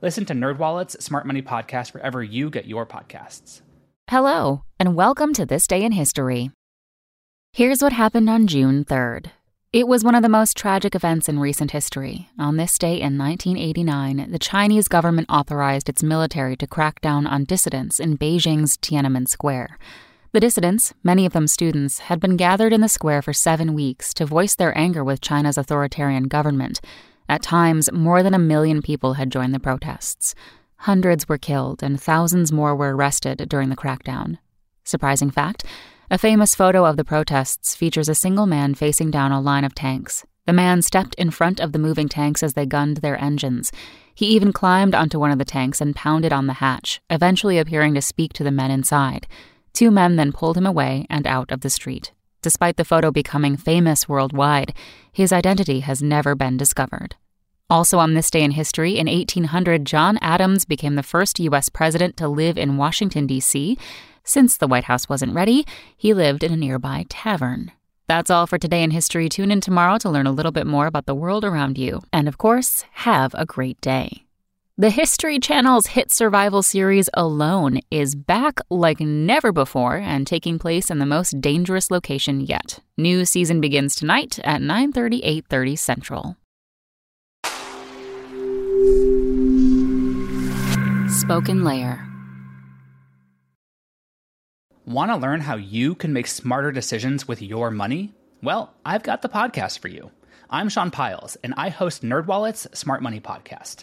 Listen to NerdWallet's Smart Money Podcast wherever you get your podcasts. Hello, and welcome to This Day in History. Here's what happened on June 3rd. It was one of the most tragic events in recent history. On this day in 1989, the Chinese government authorized its military to crack down on dissidents in Beijing's Tiananmen Square. The dissidents, many of them students, had been gathered in the square for 7 weeks to voice their anger with China's authoritarian government. At times, more than 1 million people had joined the protests. Hundreds were killed and thousands more were arrested during the crackdown. Surprising fact, a famous photo of the protests features a single man facing down a line of tanks. The man stepped in front of the moving tanks as they gunned their engines. He even climbed onto one of the tanks and pounded on the hatch, eventually appearing to speak to the men inside. 2 men then pulled him away and out of the street. Despite the photo becoming famous worldwide, his identity has never been discovered. Also on this day in history, in 1800, John Adams became the first U.S. president to live in Washington, D.C. Since the White House wasn't ready, he lived in a nearby tavern. That's all for Today in History. Tune in tomorrow to learn a little bit more about the world around you. And of course, have a great day. The History Channel's hit survival series Alone is back like never before and taking place in the most dangerous location yet. New season begins tonight at 9:30, 8:30 Central. Spoken Layer. Want to learn how you can make smarter decisions with your money? Well, I've got the podcast for you. I'm Sean Piles, and I host NerdWallet's Smart Money Podcast.